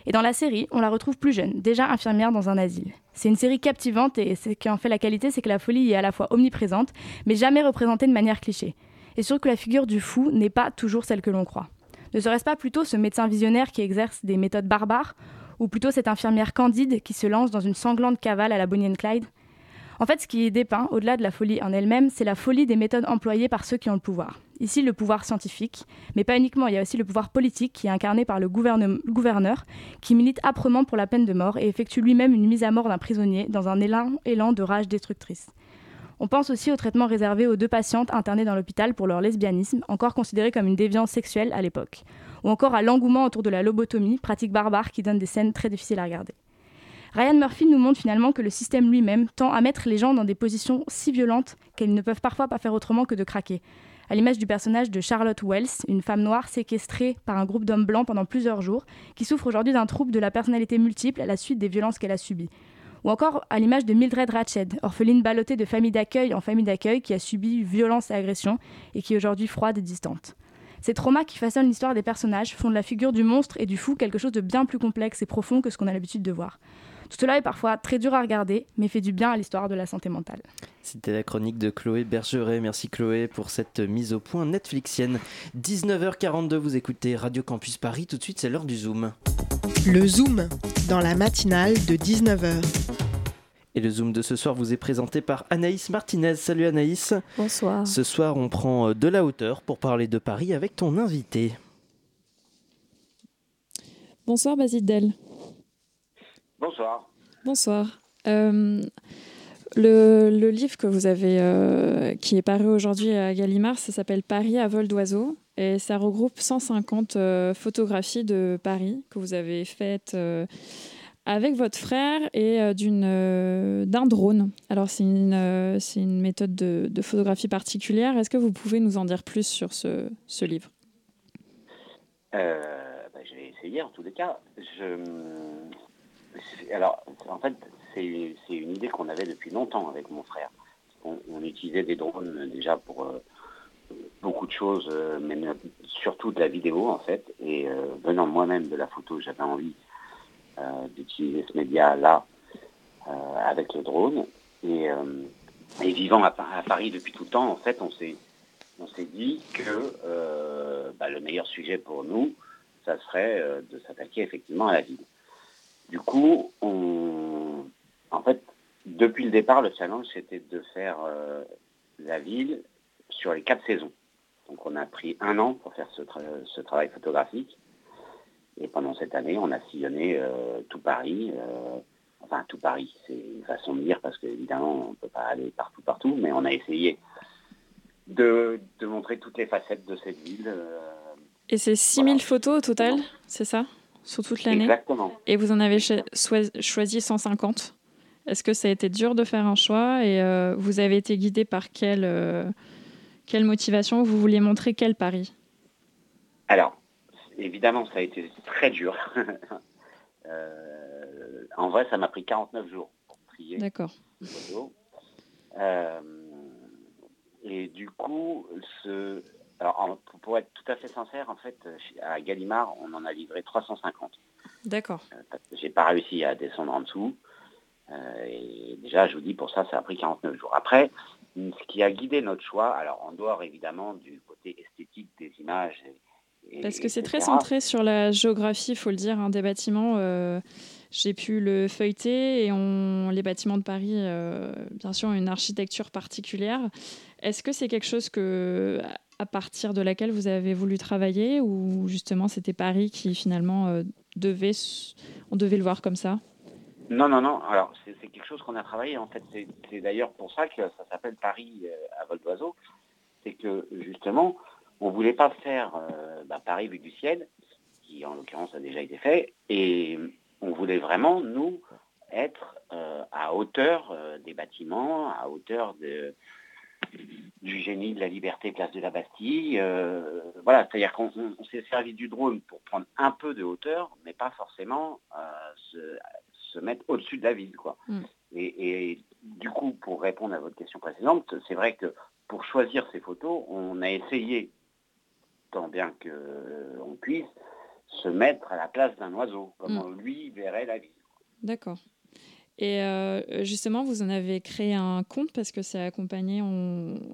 Et dans la série, on la retrouve plus jeune, déjà infirmière dans un asile. C'est une série captivante et ce qui en fait la qualité, c'est que la folie y est à la fois omniprésente, mais jamais représentée de manière cliché. Et surtout que la figure du fou n'est pas toujours celle que l'on croit. Ne serait-ce pas plutôt ce médecin visionnaire qui exerce des méthodes barbares, ou plutôt cette infirmière candide qui se lance dans une sanglante cavale à la Bonnie and Clyde ? En fait, ce qui est dépeint, au-delà de la folie en elle-même, c'est la folie des méthodes employées par ceux qui ont le pouvoir. Ici, le pouvoir scientifique, mais pas uniquement, il y a aussi le pouvoir politique qui est incarné par le gouverneur, qui milite âprement pour la peine de mort et effectue lui-même une mise à mort d'un prisonnier dans un élan de rage destructrice. On pense aussi au traitement réservé aux deux patientes internées dans l'hôpital pour leur lesbianisme, encore considéré comme une déviance sexuelle à l'époque. Ou encore à l'engouement autour de la lobotomie, pratique barbare qui donne des scènes très difficiles à regarder. Ryan Murphy nous montre finalement que le système lui-même tend à mettre les gens dans des positions si violentes qu'elles ne peuvent parfois pas faire autrement que de craquer. À l'image du personnage de Charlotte Wells, une femme noire séquestrée par un groupe d'hommes blancs pendant plusieurs jours, qui souffre aujourd'hui d'un trouble de la personnalité multiple à la suite des violences qu'elle a subies. Ou encore à l'image de Mildred Ratched, orpheline ballottée de famille d'accueil en famille d'accueil qui a subi violence et agression et qui est aujourd'hui froide et distante. Ces traumas qui façonnent l'histoire des personnages font de la figure du monstre et du fou quelque chose de bien plus complexe et profond que ce qu'on a l'habitude de voir. Tout cela est parfois très dur à regarder, mais fait du bien à l'histoire de la santé mentale. C'était la chronique de Chloé Bergeret. Merci Chloé pour cette mise au point netflixienne. 19h42, vous écoutez Radio Campus Paris. Tout de suite, c'est l'heure du Zoom. Le Zoom, dans la matinale de 19h. Et le Zoom de ce soir vous est présenté par Anaïs Martinez. Salut Anaïs. Bonsoir. Ce soir, on prend de la hauteur pour parler de Paris avec ton invité. Bonsoir Basile Dell. Bonsoir. Bonsoir. Le livre que vous avez, qui est paru aujourd'hui à Gallimard, ça s'appelle « Paris à vol d'oiseau ». Et ça regroupe 150 photographies de Paris que vous avez faites avec votre frère et d'un drone. Alors, c'est une méthode de photographie particulière. Est-ce que vous pouvez nous en dire plus sur ce livre ? Je vais essayer, en tous les cas. Alors, en fait, c'est une idée qu'on avait depuis longtemps avec mon frère. On utilisait des drones déjà pour... beaucoup de choses, mais surtout de la vidéo en fait, et venant moi-même de la photo, j'avais envie d'utiliser ce média-là avec le drone, et vivant à Paris depuis tout le temps, en fait, on s'est dit que le meilleur sujet pour nous, ça serait de s'attaquer effectivement à la ville. Du coup, depuis le départ, le challenge, c'était de faire la ville sur les 4 saisons. Donc on a pris 1 an pour faire ce travail photographique. Et pendant cette année, on a sillonné tout Paris. Tout Paris, c'est une façon de dire, parce qu'évidemment, on ne peut pas aller partout. Mais on a essayé de montrer toutes les facettes de cette ville. Et c'est 6000 photos au total, c'est ça ? Sur toute l'année ? Exactement. Et vous en avez choisi 150. Est-ce que ça a été dur de faire un choix ? Et vous avez été guidé par quelle motivation ? Vous vouliez montrer quel Paris ? Alors, évidemment, ça a été très dur. En vrai, ça m'a pris 49 jours pour trier. D'accord. Et du coup, pour être tout à fait sincère, en fait, à Gallimard, on en a livré 350. D'accord. J'ai pas réussi à descendre en dessous. Et déjà, je vous dis, pour ça a pris 49 jours. Après... ce qui a guidé notre choix, alors en dehors évidemment du côté esthétique des images. Parce que c'est très centré sur la géographie, il faut le dire, des bâtiments. J'ai pu le feuilleter et les bâtiments de Paris, bien sûr, ont une architecture particulière. Est-ce que c'est quelque chose que, à partir de laquelle vous avez voulu travailler, ou justement c'était Paris qui finalement on devait le voir comme ça? Non. Alors c'est quelque chose qu'on a travaillé en fait. C'est d'ailleurs pour ça que ça s'appelle Paris à vol d'oiseau. C'est que justement on voulait pas faire Paris vu du ciel, qui en l'occurrence a déjà été fait, et on voulait vraiment nous être à hauteur des bâtiments, à hauteur du génie de la liberté, place de la Bastille. C'est-à-dire qu'on s'est servi du drone pour prendre un peu de hauteur, mais pas forcément se mettre au-dessus de la ville, quoi. Et du coup, pour répondre à votre question précédente, c'est vrai que pour choisir ces photos, on a essayé, tant bien qu'on puisse, se mettre à la place d'un oiseau, comment lui verrait la ville. D'accord. Et justement, vous en avez créé un conte parce que c'est accompagné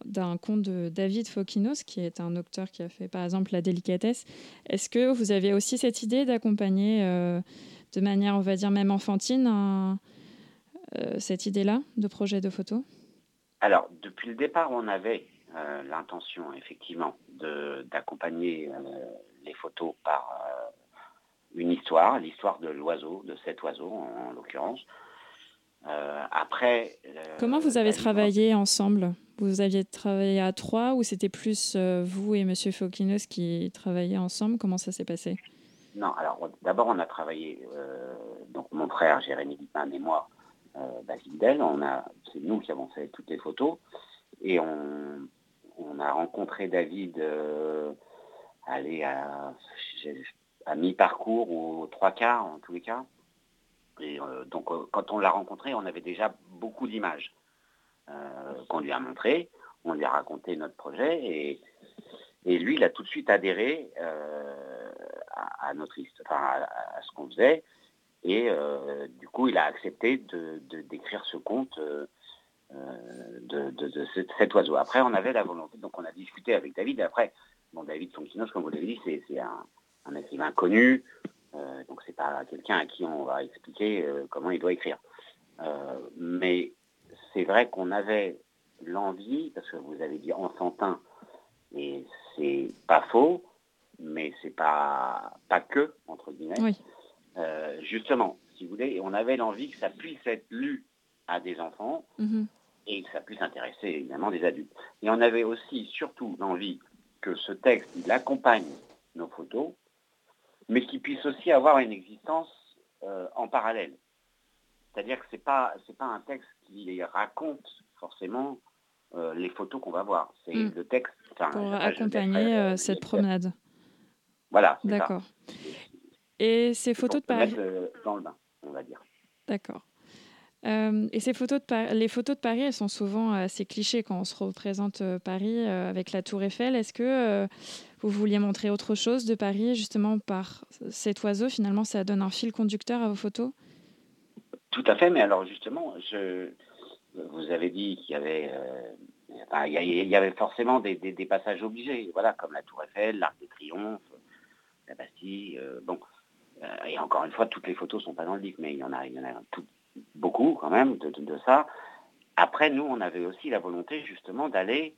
d'un conte de David Foenkinos, qui est un auteur qui a fait, par exemple, La délicatesse. Est-ce que vous avez aussi cette idée d'accompagner, de manière, on va dire, même enfantine, cette idée-là de projet de photo ? Alors, depuis le départ, on avait l'intention, effectivement, d'accompagner les photos par une histoire, l'histoire de l'oiseau, de cet oiseau, en l'occurrence. Après... Comment vous avez travaillé ensemble ? Vous aviez travaillé à trois, ou c'était plus vous et M. Foenkinos qui travaillaient ensemble ? Comment ça s'est passé ? Non, alors d'abord on a travaillé, donc mon frère Jérémy Lippmann et moi, Basile Dell, c'est nous qui avons fait toutes les photos, et on a rencontré David à mi-parcours ou aux trois quarts en tous les cas. Et donc quand on l'a rencontré, on avait déjà beaucoup d'images qu'on lui a montrées, on lui a raconté notre projet, et lui il a tout de suite adhéré à notre histoire, à ce qu'on faisait, et du coup il a accepté d'écrire ce conte de cet oiseau. Après on avait la volonté, donc on a discuté avec David. Après, David Foenkinos, comme vous l'avez dit, c'est un écrivain connu. Donc c'est pas quelqu'un à qui on va expliquer comment il doit écrire. Mais c'est vrai qu'on avait l'envie, parce que vous avez dit enfantin, et c'est pas faux, mais c'est pas que, entre guillemets. Oui. Justement, si vous voulez, on avait l'envie que ça puisse être lu à des enfants, et que ça puisse intéresser évidemment des adultes. Et on avait aussi, surtout, l'envie que ce texte, il accompagne nos photos, mais qui puisse aussi avoir une existence en parallèle. C'est-à-dire que c'est pas un texte qui raconte forcément les photos qu'on va voir. C'est le texte... Pour accompagner cette promenade. Voilà, c'est d'accord. Ça. Et ces photos de Paris... dans le bain, on va dire. D'accord. Et les photos de Paris, elles sont souvent assez clichés quand on se représente Paris avec la Tour Eiffel. Est-ce que vous vouliez montrer autre chose de Paris, justement par cet oiseau? Finalement, ça donne un fil conducteur à vos photos. Tout à fait, mais alors justement, vous avez dit qu'il y avait, forcément des passages obligés, voilà, comme la Tour Eiffel, l'Arc de Triomphe, la Bastille. Et encore une fois, toutes les photos sont pas dans le livre, mais il y en a beaucoup quand même de ça. Après, nous, on avait aussi la volonté justement d'aller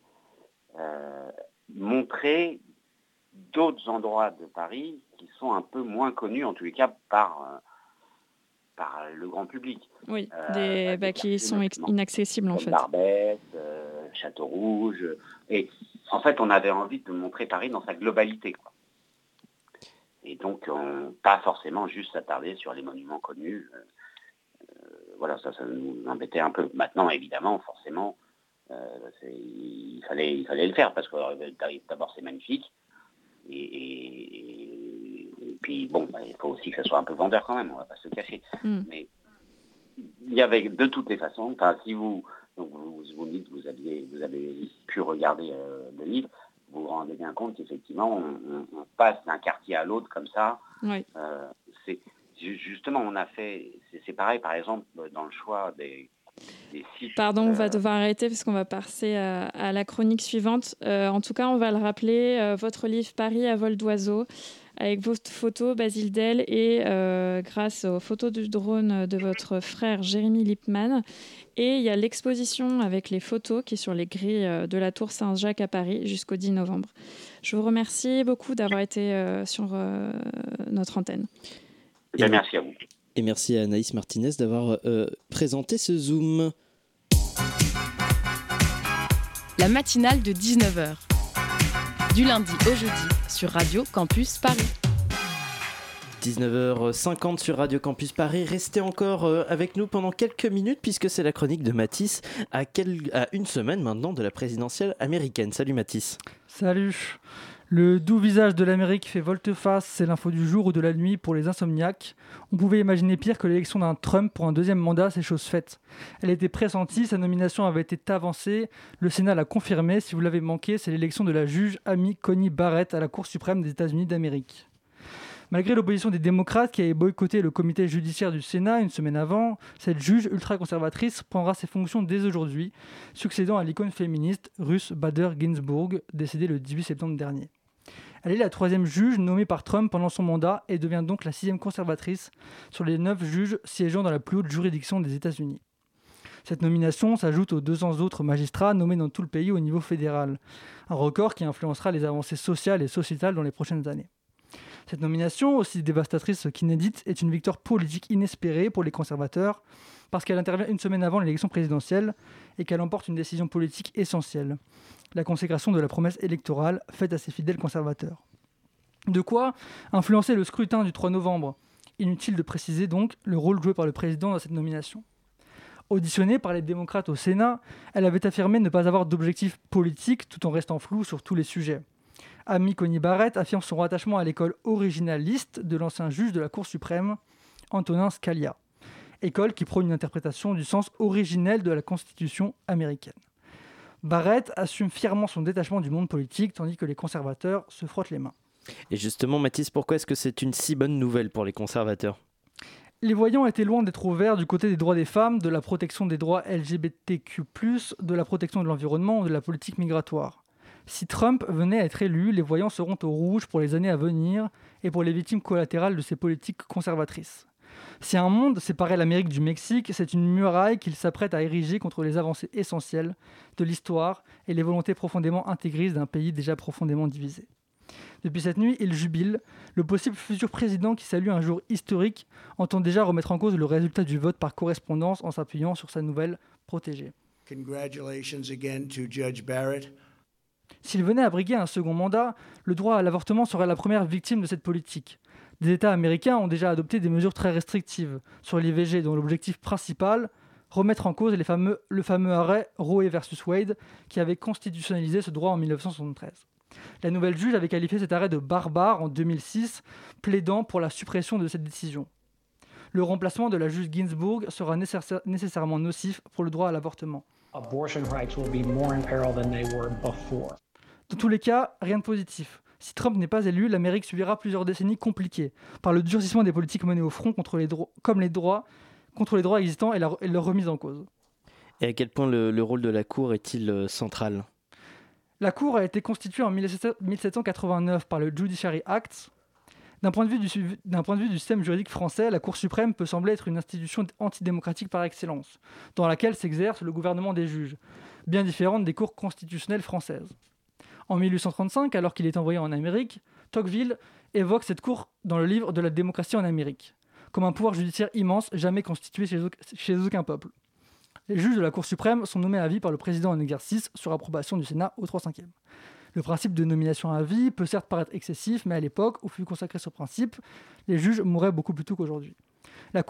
montrer d'autres endroits de Paris qui sont un peu moins connus, en tous les cas, par le grand public. Oui, qui sont inaccessibles en fait. Barbès, Château Rouge. Et en fait, on avait envie de montrer Paris dans sa globalité, quoi. Et donc, pas forcément juste s'attarder sur les monuments connus. Voilà, ça nous embêtait un peu. Maintenant, évidemment, forcément, il fallait le faire, parce que d'abord, c'est magnifique. Et puis, il faut aussi que ça soit un peu vendeur quand même, on ne va pas se le cacher. Mais il y avait de toutes les façons, si vous me dites que vous avez pu regarder le livre, vous vous rendez bien compte qu'effectivement, on passe d'un quartier à l'autre comme ça. Oui. Justement, on a fait... C'est pareil, par exemple, dans le choix des sites... Pardon, on va devoir arrêter parce qu'on va passer à la chronique suivante. En tout cas, on va le rappeler, votre livre « Paris à vol d'oiseau », avec vos photos, Basile Dell, et grâce aux photos du drone de votre frère Jérémy Lippmann. Et il y a l'exposition avec les photos qui est sur les grilles de la Tour Saint-Jacques à Paris jusqu'au 10 novembre. Je vous remercie beaucoup d'avoir été sur notre antenne. Bien, merci à vous. Et merci à Anaïs Martinez d'avoir présenté ce Zoom. La matinale de 19h. Du lundi au jeudi sur Radio Campus Paris. 19h50 sur Radio Campus Paris. Restez encore avec nous pendant quelques minutes puisque c'est la chronique de Mathis à une semaine maintenant de la présidentielle américaine. Salut Mathis. Salut. Le doux visage de l'Amérique fait volte-face, c'est l'info du jour ou de la nuit pour les insomniaques. On pouvait imaginer pire que l'élection d'un Trump pour un deuxième mandat, c'est chose faite. Elle était pressentie, sa nomination avait été avancée, le Sénat l'a confirmée. Si vous l'avez manqué, c'est l'élection de la juge Amy Coney Barrett à la Cour suprême des États-Unis d'Amérique. Malgré l'opposition des démocrates qui avaient boycotté le comité judiciaire du Sénat une semaine avant, cette juge ultra-conservatrice prendra ses fonctions dès aujourd'hui, succédant à l'icône féministe Ruth Bader Ginsburg, décédée le 18 septembre dernier. Elle est la troisième juge nommée par Trump pendant son mandat et devient donc la sixième conservatrice sur les 9 juges siégeant dans la plus haute juridiction des États-Unis. Cette nomination s'ajoute aux 200 autres magistrats nommés dans tout le pays au niveau fédéral, un record qui influencera les avancées sociales et sociétales dans les prochaines années. Cette nomination, aussi dévastatrice qu'inédite, est une victoire politique inespérée pour les conservateurs parce qu'elle intervient une semaine avant l'élection présidentielle et qu'elle emporte une décision politique essentielle, la consécration de la promesse électorale faite à ses fidèles conservateurs. De quoi influencer le scrutin du 3 novembre. Inutile de préciser donc le rôle joué par le président dans cette nomination. Auditionnée par les démocrates au Sénat, elle avait affirmé ne pas avoir d'objectif politique tout en restant floue sur tous les sujets. Amy Coney Barrett affirme son rattachement à l'école originaliste de l'ancien juge de la Cour suprême, Antonin Scalia, école qui prône une interprétation du sens originel de la Constitution américaine. Barrett assume fièrement son détachement du monde politique, tandis que les conservateurs se frottent les mains. Et justement, Mathis, pourquoi est-ce que c'est une si bonne nouvelle pour les conservateurs ? Les voyants étaient loin d'être ouverts du côté des droits des femmes, de la protection des droits LGBTQ+, de la protection de l'environnement ou de la politique migratoire. Si Trump venait à être élu, les voyants seront au rouge pour les années à venir et pour les victimes collatérales de ces politiques conservatrices. Si un monde séparait l'Amérique du Mexique, c'est une muraille qu'il s'apprête à ériger contre les avancées essentielles de l'histoire et les volontés profondément intégristes d'un pays déjà profondément divisé. Depuis cette nuit, il jubile. Le possible futur président qui salue un jour historique entend déjà remettre en cause le résultat du vote par correspondance en s'appuyant sur sa nouvelle protégée. Congratulations again to Judge Barrett. S'il venait à briguer un second mandat, le droit à l'avortement serait la première victime de cette politique. Des États américains ont déjà adopté des mesures très restrictives sur l'IVG, dont l'objectif principal, remettre en cause le fameux arrêt Roe versus Wade, qui avait constitutionnalisé ce droit en 1973. La nouvelle juge avait qualifié cet arrêt de barbare en 2006, plaidant pour la suppression de cette décision. Le remplacement de la juge Ginsburg sera nécessairement nocif pour le droit à l'avortement. Abortion rights will be more in peril than they were before. Dans tous les cas, rien de positif. Si Trump n'est pas élu, l'Amérique subira plusieurs décennies compliquées par le durcissement des politiques menées au front contre les droits existants et leur remise en cause. Et à quel point le rôle de la Cour est-il central ? La Cour a été constituée en 1789 par le Judiciary Act. D'un point de vue du système juridique français, la Cour suprême peut sembler être une institution antidémocratique par excellence, dans laquelle s'exerce le gouvernement des juges, bien différente des cours constitutionnelles françaises. En 1835, alors qu'il est envoyé en Amérique, Tocqueville évoque cette cour dans le livre de la démocratie en Amérique, comme un pouvoir judiciaire immense jamais constitué chez aucun peuple. Les juges de la Cour suprême sont nommés à vie par le président en exercice sur approbation du Sénat au 3/5e. Le principe de nomination à vie peut certes paraître excessif, mais à l'époque où fut consacré ce principe, les juges mouraient beaucoup plus tôt qu'aujourd'hui. La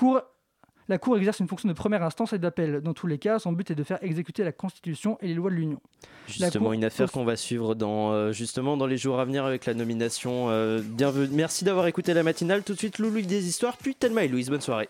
Cour exerce une fonction de première instance et d'appel. Dans tous les cas, son but est de faire exécuter la Constitution et les lois de l'Union. Justement, une affaire qu'on va suivre dans les jours à venir avec la nomination. Bienvenue. Merci d'avoir écouté la matinale. Tout de suite, Loulou des histoires, puis Thelma et Louise. Bonne soirée.